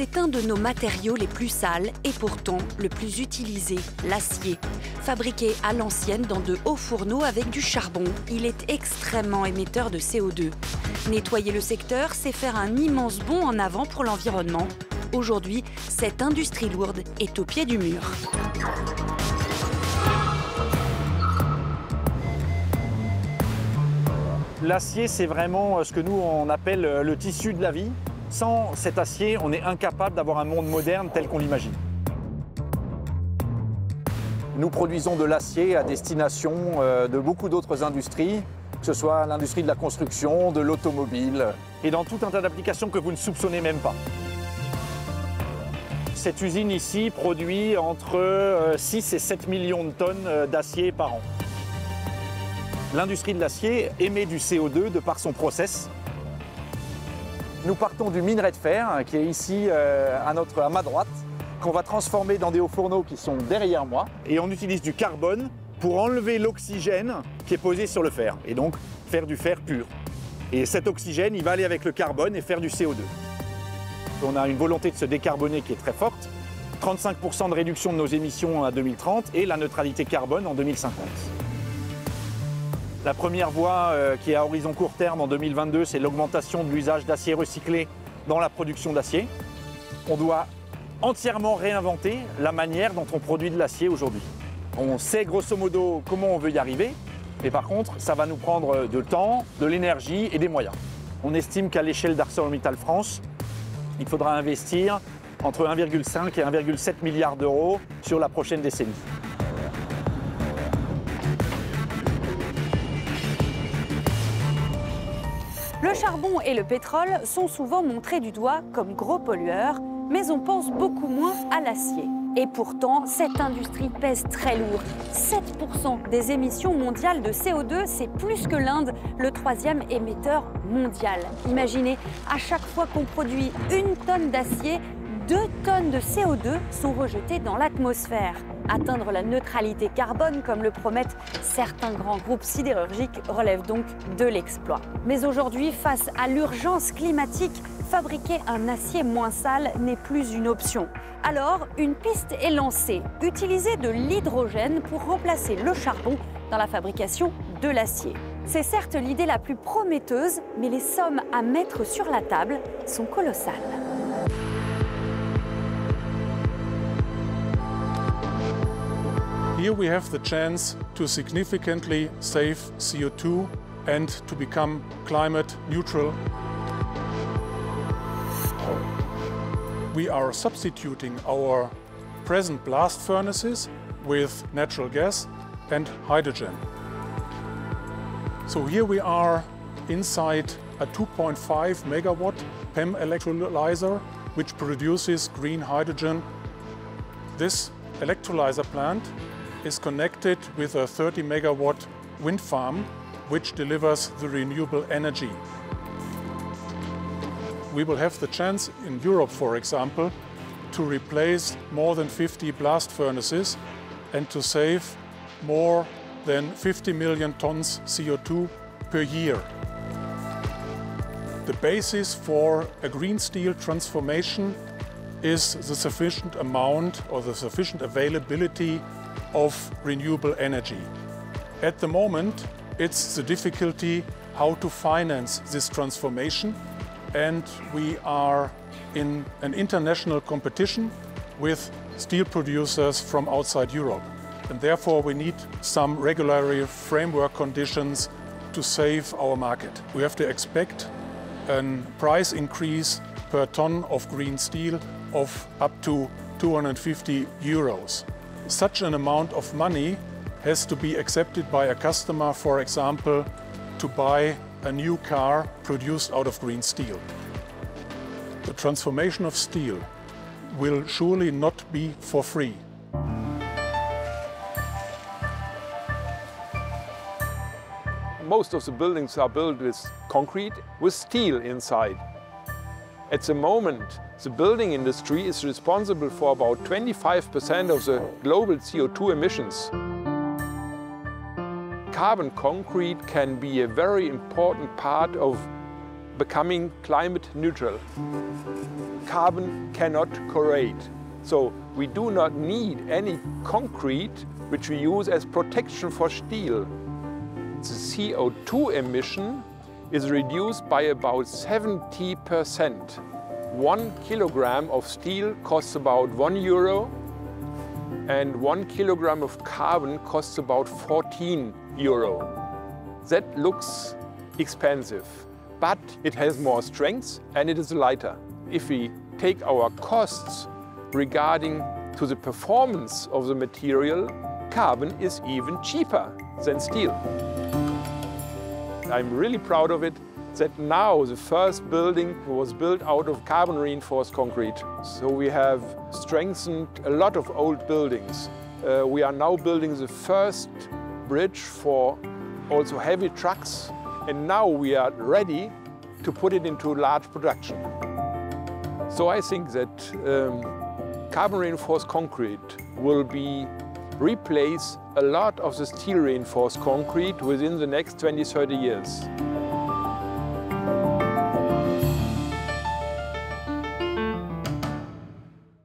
C'est un de nos matériaux les plus sales et pourtant le plus utilisé, l'acier. Fabriqué à l'ancienne dans de hauts fourneaux avec du charbon, il est extrêmement émetteur de CO2. Nettoyer le secteur, c'est faire un immense bond en avant pour l'environnement. Aujourd'hui, cette industrie lourde est au pied du mur. L'acier, c'est vraiment ce que nous, on appelle le tissu de la vie. Sans cet acier, on est incapable d'avoir un monde moderne tel qu'on l'imagine. Nous produisons de l'acier à destination de beaucoup d'autres industries, que ce soit l'industrie de la construction, de l'automobile, et dans tout un tas d'applications que vous ne soupçonnez même pas. Cette usine ici produit entre 6 et 7 millions de tonnes d'acier par an. L'industrie de l'acier émet du CO2 de par son process. Nous partons du minerai de fer, qui est ici à ma droite, qu'on va transformer dans des hauts fourneaux qui sont derrière moi. Et on utilise du carbone pour enlever l'oxygène qui est posé sur le fer, et donc faire du fer pur. Et cet oxygène, il va aller avec le carbone et faire du CO2. On a une volonté de se décarboner qui est très forte, 35% de réduction de nos émissions à 2030 et la neutralité carbone en 2050. La première voie qui est à horizon court terme en 2022, c'est l'augmentation de l'usage d'acier recyclé dans la production d'acier. On doit entièrement réinventer la manière dont on produit de l'acier aujourd'hui. On sait grosso modo comment on veut y arriver, mais par contre, ça va nous prendre de temps, de l'énergie et des moyens. On estime qu'à l'échelle d'ArcelorMittal France, il faudra investir entre 1,5 et 1,7 milliard d'euros sur la prochaine décennie. Le charbon et le pétrole sont souvent montrés du doigt comme gros pollueurs, mais on pense beaucoup moins à l'acier. Et pourtant, cette industrie pèse très lourd. 7% des émissions mondiales de CO2, c'est plus que l'Inde, le troisième émetteur mondial. Imaginez, à chaque fois qu'on produit une tonne d'acier, 2 tonnes de CO2 sont rejetées dans l'atmosphère. Atteindre la neutralité carbone, comme le promettent certains grands groupes sidérurgiques, relève donc de l'exploit. Mais aujourd'hui, face à l'urgence climatique, fabriquer un acier moins sale n'est plus une option. Alors, une piste est lancée, utiliser de l'hydrogène pour remplacer le charbon dans la fabrication de l'acier. C'est certes l'idée la plus prometteuse, mais les sommes à mettre sur la table sont colossales. Here we have the chance to significantly save CO2 and to become climate neutral. We are substituting our present blast furnaces with natural gas and hydrogen. So here we are inside a 2.5 megawatt PEM electrolyzer which produces green hydrogen. This electrolyzer plant is connected with a 30 megawatt wind farm which delivers the renewable energy. We will have the chance in Europe, for example, to replace more than 50 blast furnaces and to save more than 50 million tons CO2 per year. The basis for a green steel transformation is the sufficient amount or the sufficient availability of renewable energy. At the moment, it's the difficulty how to finance this transformation, and we are in an international competition with steel producers from outside Europe. And therefore, we need some regulatory framework conditions to save our market. We have to expect a price increase per ton of green steel of up to 250 euros. Such an amount of money has to be accepted by a customer, for example, to buy a new car produced out of green steel. The transformation of steel will surely not be for free. Most of the buildings are built with concrete, with steel inside. At the moment, the building industry is responsible for about 25% of the global CO2 emissions. Carbon concrete can be a very important part of becoming climate neutral. Carbon cannot corrode, so we do not need any concrete which we use as protection for steel. The CO2 emission is reduced by about 70%. 1 kilogram of steel costs about €1, and 1 kilogram of carbon costs about €14. That looks expensive, but it has more strength and it is lighter. If we take our costs regarding to the performance of the material, carbon is even cheaper than steel. I'm really proud of it that now the first building was built out of carbon reinforced concrete. So we have strengthened a lot of old buildings. We are now building the first bridge for also heavy trucks, and now we are ready to put it into large production. So I think that carbon reinforced concrete will be replace a lot of the steel reinforced concrete within the next 20-30 years.